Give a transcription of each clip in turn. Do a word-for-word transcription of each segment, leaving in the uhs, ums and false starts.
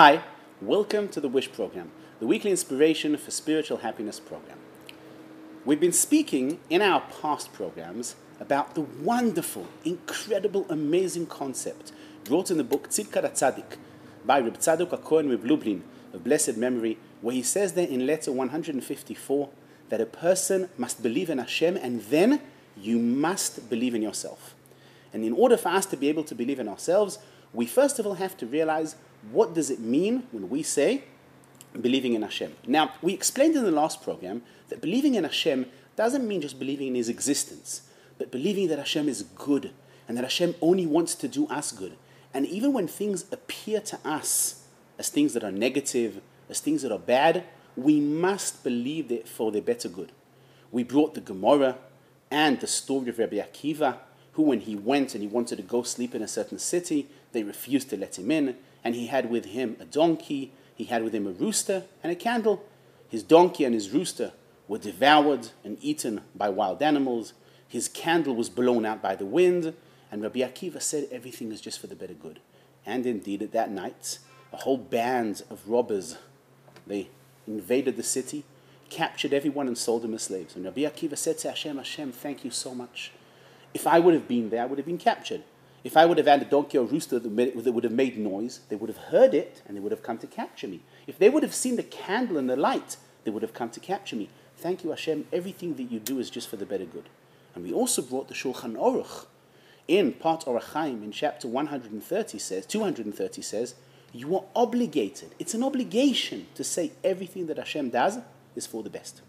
Hi, welcome to the Wish Program, the weekly inspiration for spiritual happiness program. We've been speaking in our past programs about the wonderful, incredible, amazing concept brought in the book Tzidkara Tzadik by Reb Tzadok Akohen Reb Lublin of blessed memory, where he says there in letter one hundred fifty-four that a person must believe in Hashem, and then you must believe in yourself. And in order for us to be able to believe in ourselves, we first of all have to realize, what does it mean when we say believing in Hashem? Now, we explained in the last program that believing in Hashem doesn't mean just believing in His existence, but believing that Hashem is good and that Hashem only wants to do us good. And even when things appear to us as things that are negative, as things that are bad, we must believe that for the better good. We brought the Gemara and the story of Rabbi Akiva, who when he went and he wanted to go sleep in a certain city, they refused to let him in, and he had with him a donkey, he had with him a rooster and a candle. His donkey and his rooster were devoured and eaten by wild animals. His candle was blown out by the wind, and Rabbi Akiva said everything is just for the better good. And indeed, at that night, a whole band of robbers, they invaded the city, captured everyone and sold them as slaves. And Rabbi Akiva said to Hashem, Hashem, thank you so much. If I would have been there, I would have been captured. If I would have had a donkey or rooster that would have made noise, they would have heard it and they would have come to capture me. If they would have seen the candle and the light, they would have come to capture me. Thank you, Hashem. Everything that you do is just for the better good. And we also brought the Shulchan Aruch. In part Orach Chaim, in chapter one hundred thirty says, two hundred thirty says, you are obligated. It's an obligation to say everything that Hashem does is for the best.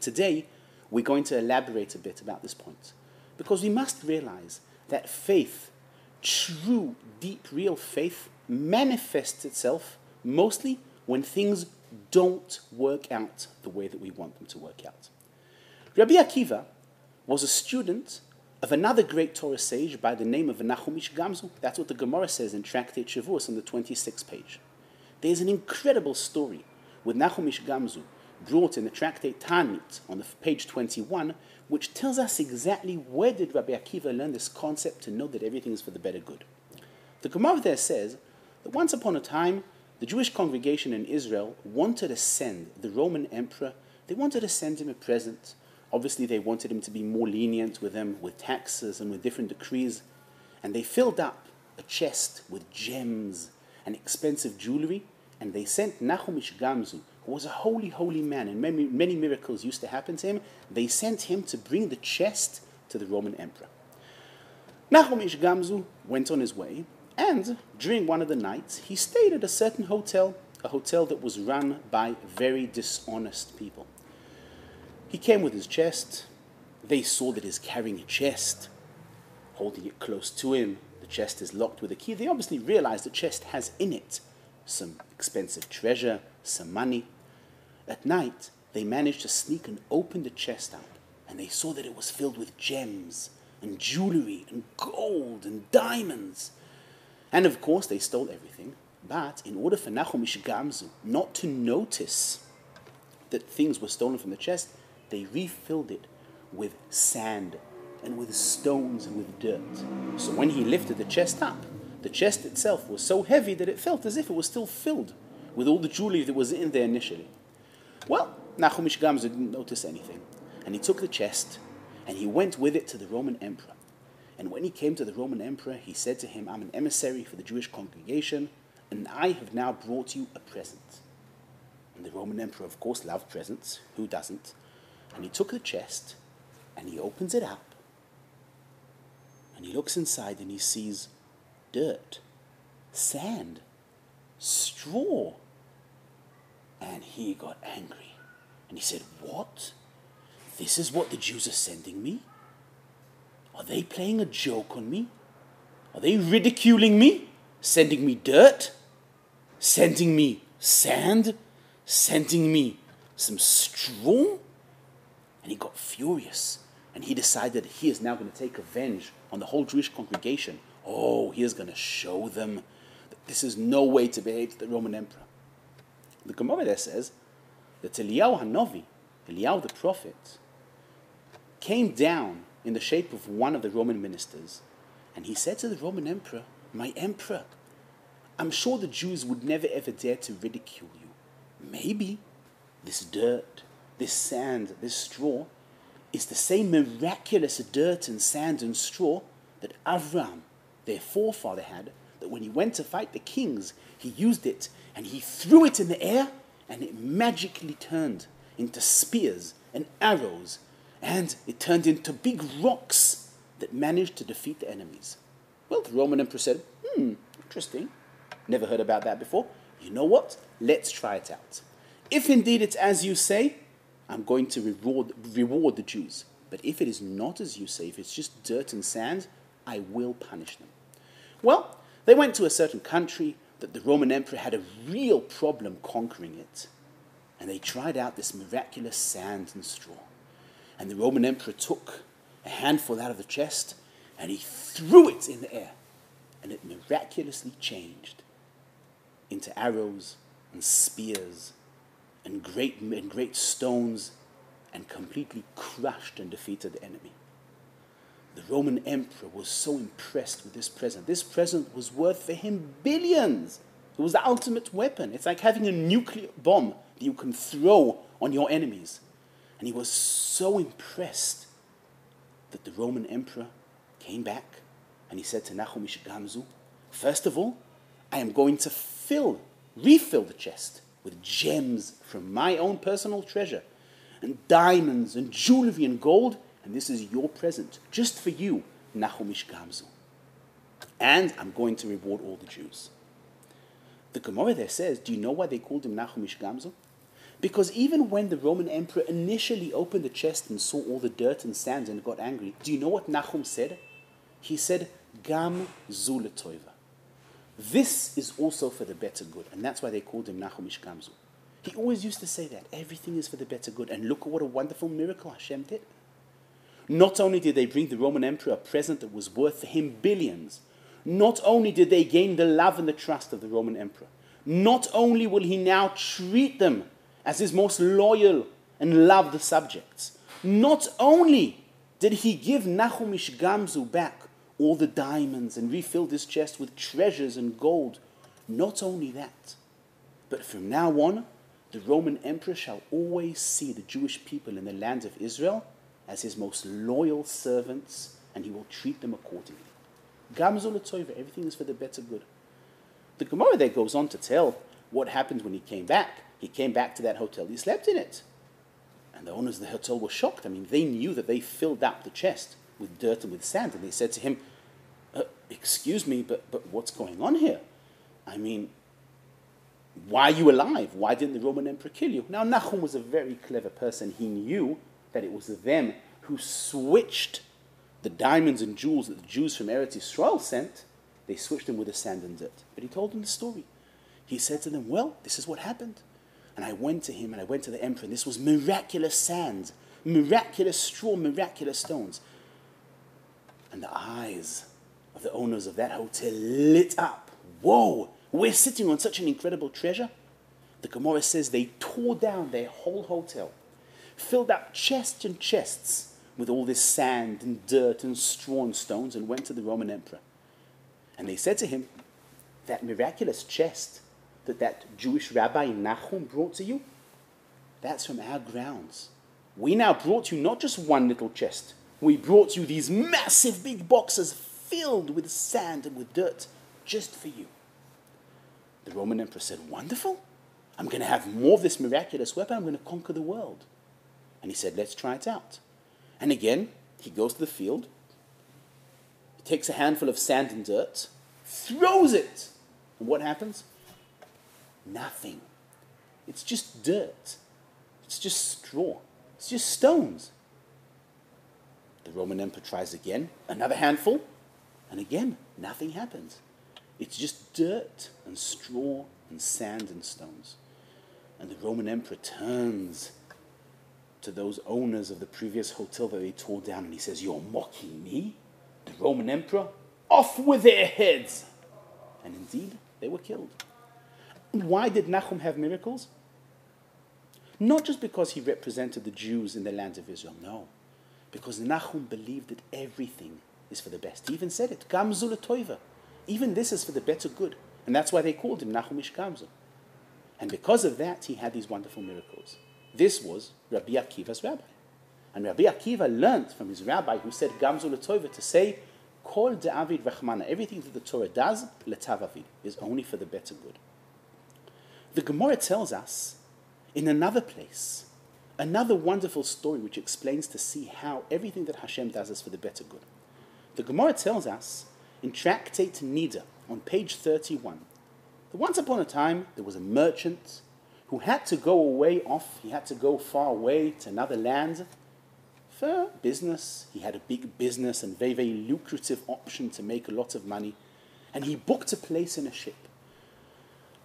Today, we're going to elaborate a bit about this point, because we must realize that faith, true, deep, real faith, manifests itself mostly when things don't work out the way that we want them to work out. Rabbi Akiva was a student of another great Torah sage by the name of Nachum Ish Gamzu. That's what the Gemara says in Tractate Shavuos on the twenty-sixth page. There's an incredible story with Nachum Ish Gamzu, brought in the Tractate Ta'anit on the page twenty-one, which tells us exactly where did Rabbi Akiva learn this concept to know that everything is for the better good. The Gemara there says that once upon a time, the Jewish congregation in Israel wanted to send the Roman emperor, they wanted to send him a present. Obviously, they wanted him to be more lenient with them, with taxes and with different decrees. And they filled up a chest with gems and expensive jewelry, and they sent Nachum Ish Gamzu, was a holy, holy man, and many, many miracles used to happen to him. They sent him to bring the chest to the Roman emperor. Nachum Ish Gamzu went on his way, and during one of the nights, he stayed at a certain hotel, a hotel that was run by very dishonest people. He came with his chest. They saw that he's carrying a chest, holding it close to him. The chest is locked with a key. They obviously realized the chest has in it some expensive treasure, some money. At night, they managed to sneak and open the chest out, and they saw that it was filled with gems and jewelry and gold and diamonds. And of course, they stole everything. But in order for Nachum Ish Gamzu not to notice that things were stolen from the chest, they refilled it with sand and with stones and with dirt. So when he lifted the chest up, the chest itself was so heavy that it felt as if it was still filled with all the jewelry that was in there initially. Well, Nachum Ish Gamzu didn't notice anything, and he took the chest, and he went with it to the Roman emperor. And when he came to the Roman emperor, he said to him, I'm an emissary for the Jewish congregation, and I have now brought you a present. And the Roman emperor, of course, loved presents. Who doesn't? And he took the chest, and he opens it up, and he looks inside, and he sees dirt, sand, straw. And he got angry, and he said, what? This is what the Jews are sending me? Are they playing a joke on me? Are they ridiculing me? Sending me dirt? Sending me sand? Sending me some straw? And he got furious, and he decided he is now going to take revenge on the whole Jewish congregation. Oh, he is going to show them that this is no way to behave to the Roman emperor. The Gemara there says that Eliyahu Hanavi, Eliyahu the prophet, came down in the shape of one of the Roman ministers, and he said to the Roman emperor, my emperor, I'm sure the Jews would never ever dare to ridicule you. Maybe this dirt, this sand, this straw is the same miraculous dirt and sand and straw that Avram, their forefather, had, that when he went to fight the kings, he used it and he threw it in the air and it magically turned into spears and arrows and it turned into big rocks that managed to defeat the enemies. Well, the Roman emperor said, hmm, interesting. Never heard about that before. You know what? Let's try it out. If indeed it's as you say, I'm going to reward, reward the Jews. But if it is not as you say, if it's just dirt and sand, I will punish them. Well, they went to a certain country that the Roman emperor had a real problem conquering it. And they tried out this miraculous sand and straw. And the Roman emperor took a handful out of the chest and he threw it in the air. And it miraculously changed into arrows and spears and great, and great stones, and completely crushed and defeated the enemy. The Roman emperor was so impressed with this present. This present was worth for him billions. It was the ultimate weapon. It's like having a nuclear bomb that you can throw on your enemies. And he was so impressed that the Roman emperor came back and he said to Nachum Ish Gamzu, first of all, I am going to fill, refill the chest with gems from my own personal treasure, and diamonds and jewelry and gold, and this is your present, just for you, Nachum Ish Gamzu. And I'm going to reward all the Jews. The Gemara there says, do you know why they called him Nachum Ish Gamzu? Because even when the Roman emperor initially opened the chest and saw all the dirt and sand and got angry, do you know what Nachum said? He said, Gam zu l'tovah. This is also for the better good. And that's why they called him Nachum Ish Gamzu. He always used to say that. Everything is for the better good. And look at what a wonderful miracle Hashem did. Not only did they bring the Roman emperor a present that was worth for him billions, not only did they gain the love and the trust of the Roman emperor, not only will he now treat them as his most loyal and loved subjects, not only did he give Nachum Ish Gamzu back all the diamonds and refilled his chest with treasures and gold. Not only that, but from now on, the Roman emperor shall always see the Jewish people in the land of Israel as his most loyal servants, and he will treat them accordingly. Gam zu l'tovah, everything is for the better good. The Gemara there goes on to tell what happened when he came back. He came back to that hotel, he slept in it. And the owners of the hotel were shocked. I mean, they knew that they filled up the chest with dirt and with sand, and they said to him, uh, excuse me, but, but what's going on here? I mean, why are you alive? Why didn't the Roman emperor kill you? Now, Nachum was a very clever person. He knew that it was them who switched the diamonds and jewels that the Jews from Eretz Yisrael sent. They switched them with the sand and dirt. But he told them the story. He said to them, well, this is what happened. And I went to him, and I went to the emperor, and this was miraculous sand, miraculous straw, miraculous stones. And the eyes of the owners of that hotel lit up. Whoa, we're sitting on such an incredible treasure. The Gemara says they tore down their whole hotel, filled up chests and chests with all this sand and dirt and straw and stones, and went to the Roman emperor. And they said to him, that miraculous chest that that Jewish rabbi Nachum brought to you, that's from our grounds. We now brought you not just one little chest. We brought you these massive big boxes filled with sand and with dirt just for you. The Roman emperor said, wonderful. I'm going to have more of this miraculous weapon. I'm going to conquer the world. And he said, let's try it out. And again, he goes to the field. He takes a handful of sand and dirt, throws it. And what happens? Nothing. It's just dirt. It's just straw. It's just stones. The Roman emperor tries again, another handful, and again, nothing happens. It's just dirt and straw and sand and stones. And the Roman emperor turns to those owners of the previous hotel that they tore down, and he says, you're mocking me? The Roman emperor? Off with their heads! And indeed, they were killed. And why did Nachum have miracles? Not just because he represented the Jews in the land of Israel, no. Because Nachum believed that everything is for the best. He even said it, Gam zu l'tovah. Even this is for the better good. And that's why they called him Nachum Ish Gamzu. And because of that, he had these wonderful miracles. This was Rabbi Akiva's rabbi. And Rabbi Akiva learned from his rabbi who said, Gam zu l'tovah, to say, Kol de'aved rachamana, everything that the Torah does, l'tavavid, is only for the better good. The Gemara tells us, in another place, another wonderful story which explains to see how everything that Hashem does is for the better good. The Gemara tells us, in Tractate Nida, on page thirty-one, that once upon a time, there was a merchant who had to go away off, he had to go far away to another land, for business. He had a big business and very, very lucrative option to make a lot of money. And he booked a place in a ship.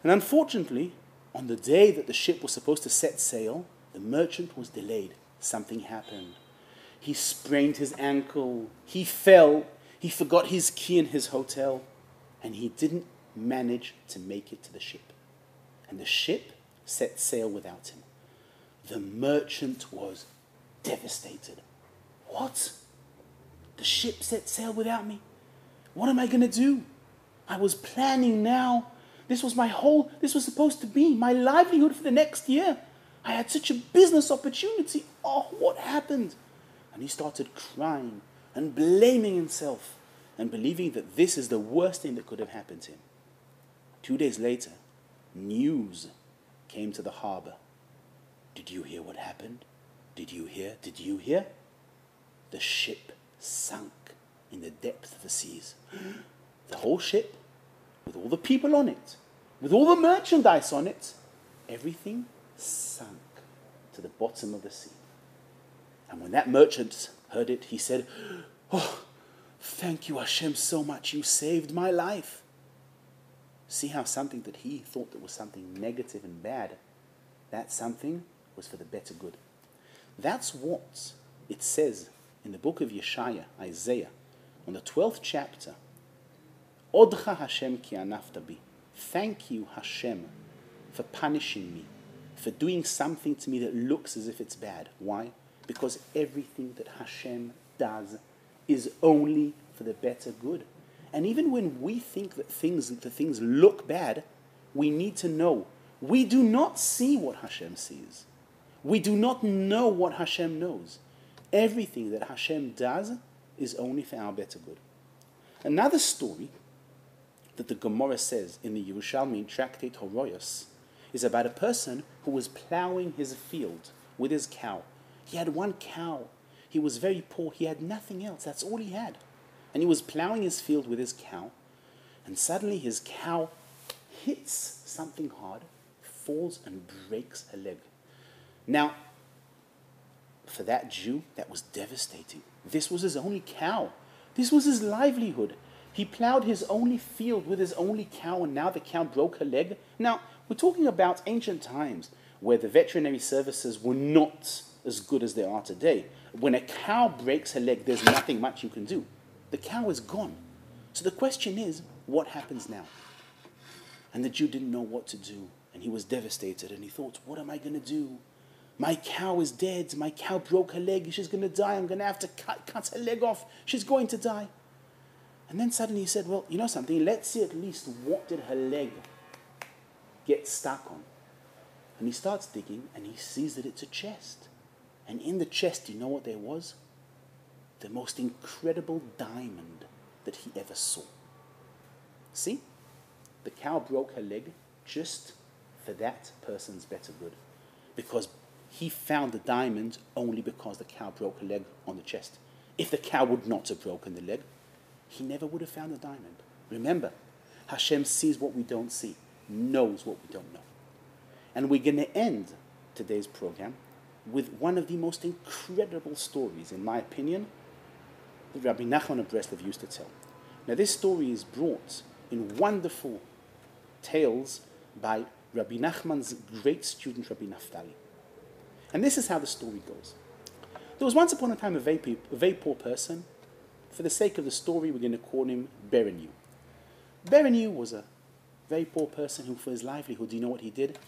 And unfortunately, on the day that the ship was supposed to set sail, the merchant was delayed. Something happened. He sprained his ankle. He fell. He forgot his key in his hotel. And he didn't manage to make it to the ship. And the ship set sail without him. The merchant was devastated. What? The ship set sail without me? What am I going to do? I was planning now. This was my whole, this was supposed to be my livelihood for the next year. I had such a business opportunity. Oh, what happened? And he started crying and blaming himself and believing that this is the worst thing that could have happened to him. Two days later, news came to the harbor. Did you hear what happened? Did you hear? Did you hear? The ship sunk in the depth of the seas. The whole ship, with all the people on it, with all the merchandise on it, everything sunk to the bottom of the sea. And when that merchant heard it, he said, "Oh, thank you, Hashem, so much. You saved my life." See how something that he thought that was something negative and bad, that something was for the better good. That's what it says in the book of Yeshaya, Isaiah, on the twelfth chapter. Odcha Hashem ki anafta bi. Thank you, Hashem, for punishing me, for doing something to me that looks as if it's bad. Why? Because everything that Hashem does is only for the better good. And even when we think that things, that things look bad, we need to know we do not see what Hashem sees. We do not know what Hashem knows. Everything that Hashem does is only for our better good. Another story that the Gemara says in the Yerushalmi Tractate Horoyos is about a person who was plowing his field with his cow. He had one cow. He was very poor. He had nothing else. That's all he had. And he was plowing his field with his cow. And suddenly his cow hits something hard, falls and breaks her leg. Now, for that Jew, that was devastating. This was his only cow. This was his livelihood. He plowed his only field with his only cow, and now the cow broke her leg. Now, we're talking about ancient times where the veterinary services were not as good as they are today. When a cow breaks her leg, there's nothing much you can do. The cow is gone. So the question is, what happens now? And the Jew didn't know what to do, and he was devastated, and he thought, what am I going to do? My cow is dead. My cow broke her leg. She's going to die. I'm going to have to cut, cut her leg off. She's going to die. And then suddenly he said, well, you know something? Let's see at least what did her leg get stuck on. And he starts digging, and he sees that it's a chest. And in the chest, you know what there was? The most incredible diamond that he ever saw. See? The cow broke her leg just for that person's better good. Because he found the diamond only because the cow broke her leg on the chest. If the cow would not have broken the leg, he never would have found the diamond. Remember, Hashem sees what we don't see, knows what we don't know. And we're going to end today's program with one of the most incredible stories, in my opinion, that Rabbi Nachman of Breslov used to tell. Now, this story is brought in wonderful tales by Rabbi Nachman's great student, Rabbi Naftali. And this is how the story goes. There was once upon a time a very, a very poor person. For the sake of the story, we're going to call him Berenu. Berenu was a very poor person who, for his livelihood, do you know what he did?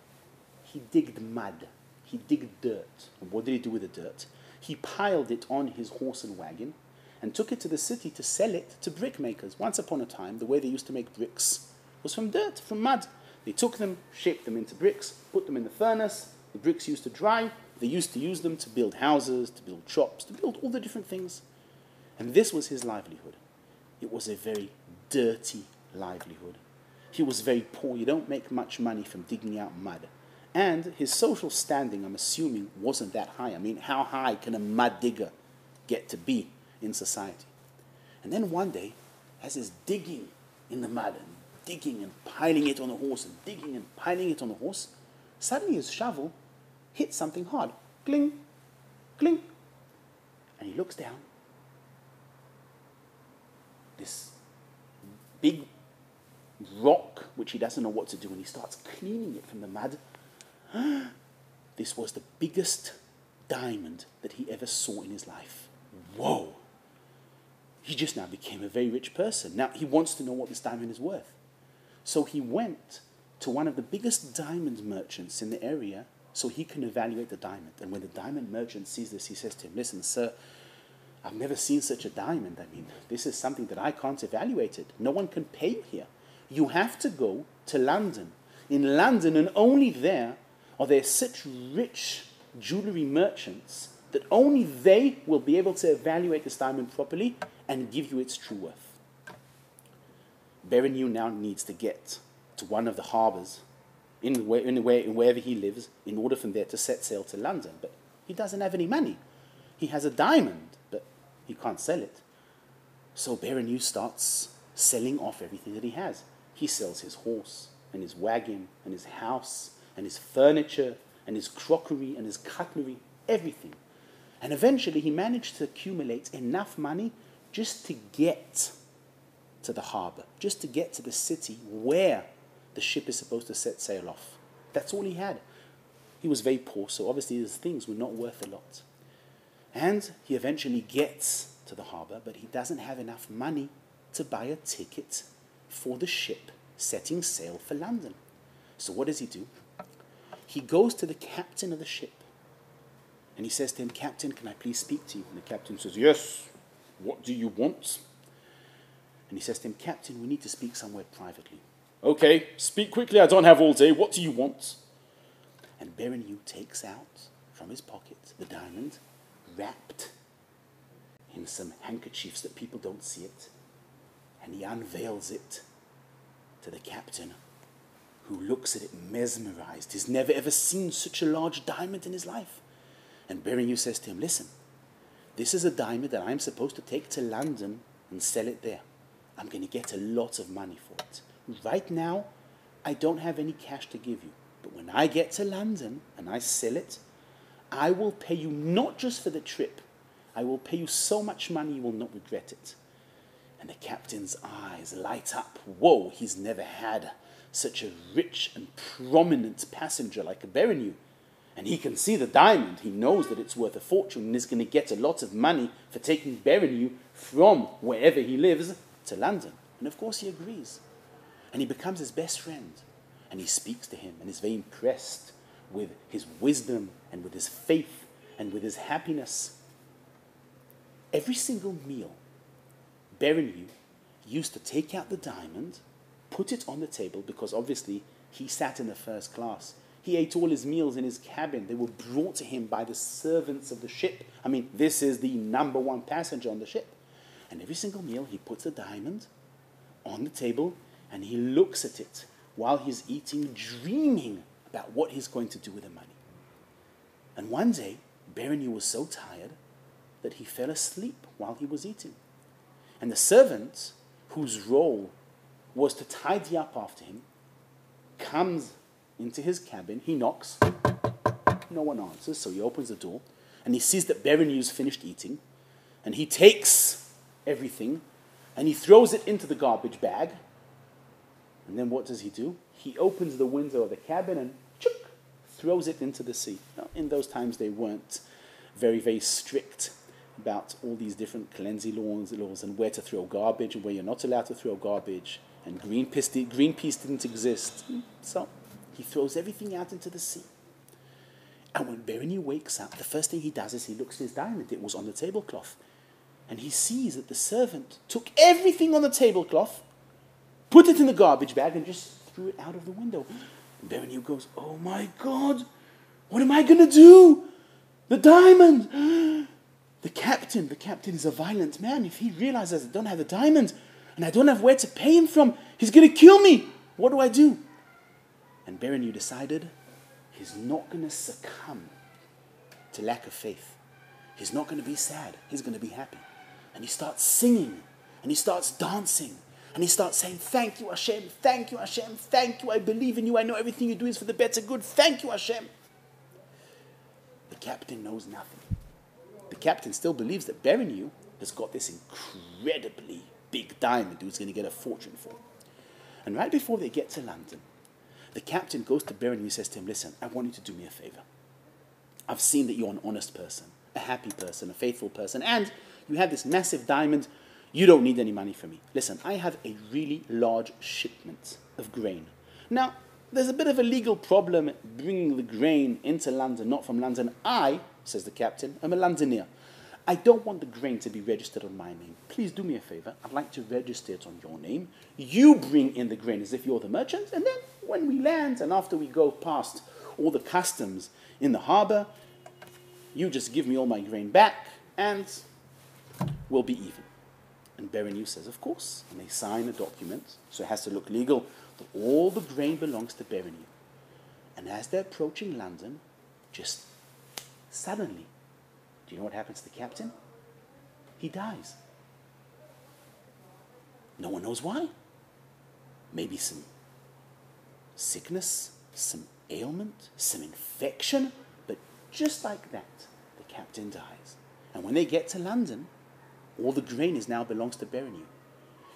He digged mud. He digged dirt. And what did he do with the dirt? He piled it on his horse and wagon and took it to the city to sell it to brickmakers. Once upon a time, the way they used to make bricks was from dirt, from mud. They took them, shaped them into bricks, put them in the furnace. The bricks used to dry. They used to use them to build houses, to build shops, to build all the different things. And this was his livelihood. It was a very dirty livelihood. He was very poor. You don't make much money from digging out mud. And his social standing, I'm assuming, wasn't that high. I mean, how high can a mud digger get to be in society? And then one day, as he's digging in the mud, and digging and piling it on a horse, and digging and piling it on a horse, suddenly his shovel hit something hard. Cling, cling. And he looks down. This big rock, which he doesn't know what to do, and he starts cleaning it from the mud. This was the biggest diamond that he ever saw in his life. Whoa! He just now became a very rich person. Now he wants to know what this diamond is worth. So he went to one of the biggest diamond merchants in the area so he can evaluate the diamond. And when the diamond merchant sees this, he says to him, "Listen, sir, I've never seen such a diamond. I mean, this is something that I can't evaluate it. No one can pay here. You have to go to London. In London, and only there, are there such rich jewelry merchants that only they will be able to evaluate this diamond properly and give you its true worth." Berenu now needs to get to one of the harbours in, where, in, where, in wherever he lives in order from there to set sail to London. But he doesn't have any money. He has a diamond, but he can't sell it. So Berenu starts selling off everything that he has. He sells his horse and his wagon and his house and his furniture and his crockery and his cutlery, everything. And eventually he managed to accumulate enough money just to get to the harbour, just to get to the city where the ship is supposed to set sail off. That's all he had. He was very poor, so obviously his things were not worth a lot. And he eventually gets to the harbour, but he doesn't have enough money to buy a ticket for the ship setting sail for London. So what does he do? He goes to the captain of the ship and he says to him, "Captain, can I please speak to you?" And the captain says, "Yes, what do you want?" And he says to him, "Captain, we need to speak somewhere privately." "Okay, speak quickly, I don't have all day. What do you want?" And Berenu takes out from his pocket the diamond wrapped in some handkerchiefs that people don't see it, and he unveils it to the captain, who looks at it mesmerized. He's never ever seen such a large diamond in his life. And Berenu says to him, "Listen, this is a diamond that I'm supposed to take to London and sell it there. I'm going to get a lot of money for it. Right now, I don't have any cash to give you. But when I get to London and I sell it, I will pay you not just for the trip. I will pay you so much money you will not regret it." And the captain's eyes light up. Whoa, he's never had such a rich and prominent passenger like a Berenu. And he can see the diamond. He knows that it's worth a fortune and is going to get a lot of money for taking Berenu from wherever he lives to London. And of course he agrees. And he becomes his best friend. And he speaks to him and is very impressed with his wisdom and with his faith and with his happiness. Every single meal, Berenu used to take out the diamond, put it on the table, because obviously he sat in the first class. He ate all his meals in his cabin. They were brought to him by the servants of the ship. I mean, this is the number one passenger on the ship. And every single meal, he puts the diamond on the table and he looks at it while he's eating, dreaming about what he's going to do with the money. And one day, Berenu was so tired that he fell asleep while he was eating. And the servant, whose role was to tidy up after him, comes into his cabin. He knocks. No one answers, so he opens the door, and he sees that Berenu's finished eating, and he takes everything, and he throws it into the garbage bag. And then what does he do? He opens the window of the cabin and chook, throws it into the sea. Now, in those times, they weren't very, very strict about all these different cleansing laws, laws and where to throw garbage and where you're not allowed to throw garbage. And Greenpeace, Greenpeace didn't exist. So he throws everything out into the sea. And when Berenu wakes up, the first thing he does is he looks at his diamond. It was on the tablecloth. And he sees that the servant took everything on the tablecloth, put it in the garbage bag, and just threw it out of the window. And Berenu goes, oh my God, what am I going to do? The diamond! The captain, the captain is a violent man. If he realizes I don't have the diamond, and I don't have where to pay him from, he's going to kill me. What do I do? And Berenu decided he's not going to succumb to lack of faith. He's not going to be sad. He's going to be happy. And he starts singing, and he starts dancing, and he starts saying, thank you, Hashem, thank you, Hashem, thank you, I believe in you, I know everything you do is for the better good, thank you, Hashem. The captain knows nothing. The captain still believes that Berenu has got this incredibly big diamond who's going to get a fortune for. And right before they get to London, the captain goes to Berenu and says to him, listen, I want you to do me a favor. I've seen that you're an honest person, a happy person, a faithful person, and you have this massive diamond. You don't need any money from me. Listen, I have a really large shipment of grain. Now, there's a bit of a legal problem bringing the grain into London, not from London. I, says the captain, am a Londoner. I don't want the grain to be registered on my name. Please do me a favor. I'd like to register it on your name. You bring in the grain as if you're the merchant, and then when we land and after we go past all the customs in the harbor, you just give me all my grain back, and we'll be even. And Berenu says, of course. And they sign a document, so it has to look legal, that all the grain belongs to Berenu. And as they're approaching London, just suddenly, do you know what happens to the captain? He dies. No one knows why. Maybe some sickness, some ailment, some infection, but just like that, the captain dies. And when they get to London, all the grain is now belongs to Berenu.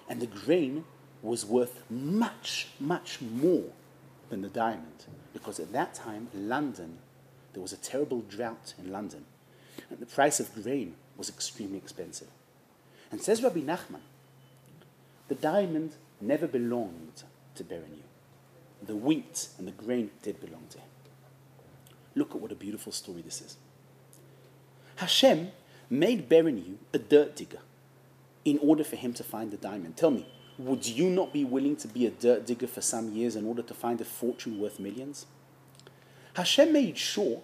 And the grain was worth much, much more than the diamond. Because at that time, London, there was a terrible drought in London. And the price of grain was extremely expensive. And says Rabbi Nachman, the diamond never belonged to Berenu. The wheat and the grain did belong to him. Look at what a beautiful story this is. Hashem made Berenu a dirt digger in order for him to find the diamond. Tell me, would you not be willing to be a dirt digger for some years in order to find a fortune worth millions? Hashem made sure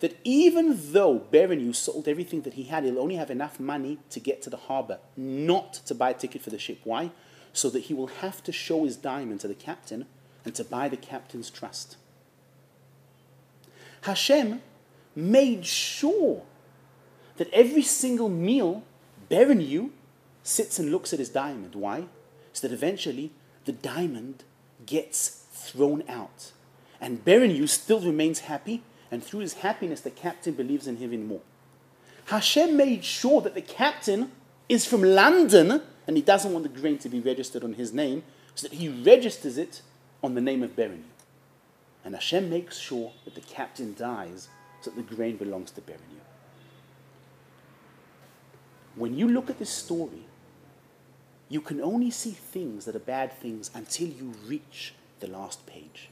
that even though Berenu sold everything that he had, he'll only have enough money to get to the harbor, not to buy a ticket for the ship. Why? So that he will have to show his diamond to the captain and to buy the captain's trust. Hashem made sure that every single meal, Berenu sits and looks at his diamond. Why? So that eventually the diamond gets thrown out. And Berenu still remains happy, and through his happiness, the captain believes in him even more. Hashem made sure that the captain is from London, and he doesn't want the grain to be registered on his name, so that he registers it on the name of Berenu. And Hashem makes sure that the captain dies, so that the grain belongs to Berenu. When you look at this story, you can only see things that are bad things until you reach the last page.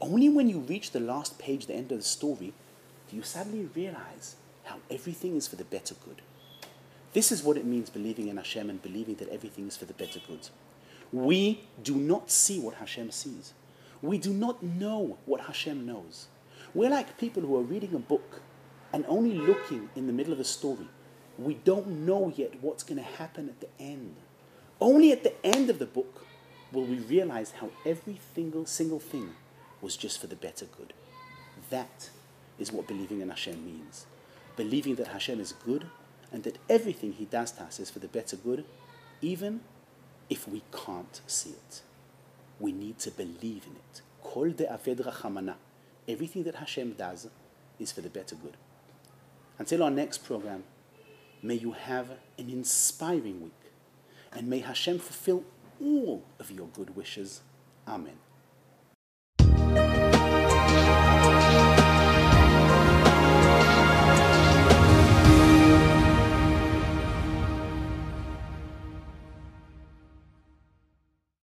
Only when you reach the last page, the end of the story, do you suddenly realize how everything is for the better good. This is what it means believing in Hashem and believing that everything is for the better good. We do not see what Hashem sees. We do not know what Hashem knows. We're like people who are reading a book and only looking in the middle of a story. We don't know yet what's going to happen at the end. Only at the end of the book will we realize how every single, single thing was just for the better good. That is what believing in Hashem means. Believing that Hashem is good and that everything He does to us is for the better good, even if we can't see it. We need to believe in it. Kol de'aved rachamana. Everything that Hashem does is for the better good. Until our next program, may you have an inspiring week, and may Hashem fulfill all of your good wishes. Amen.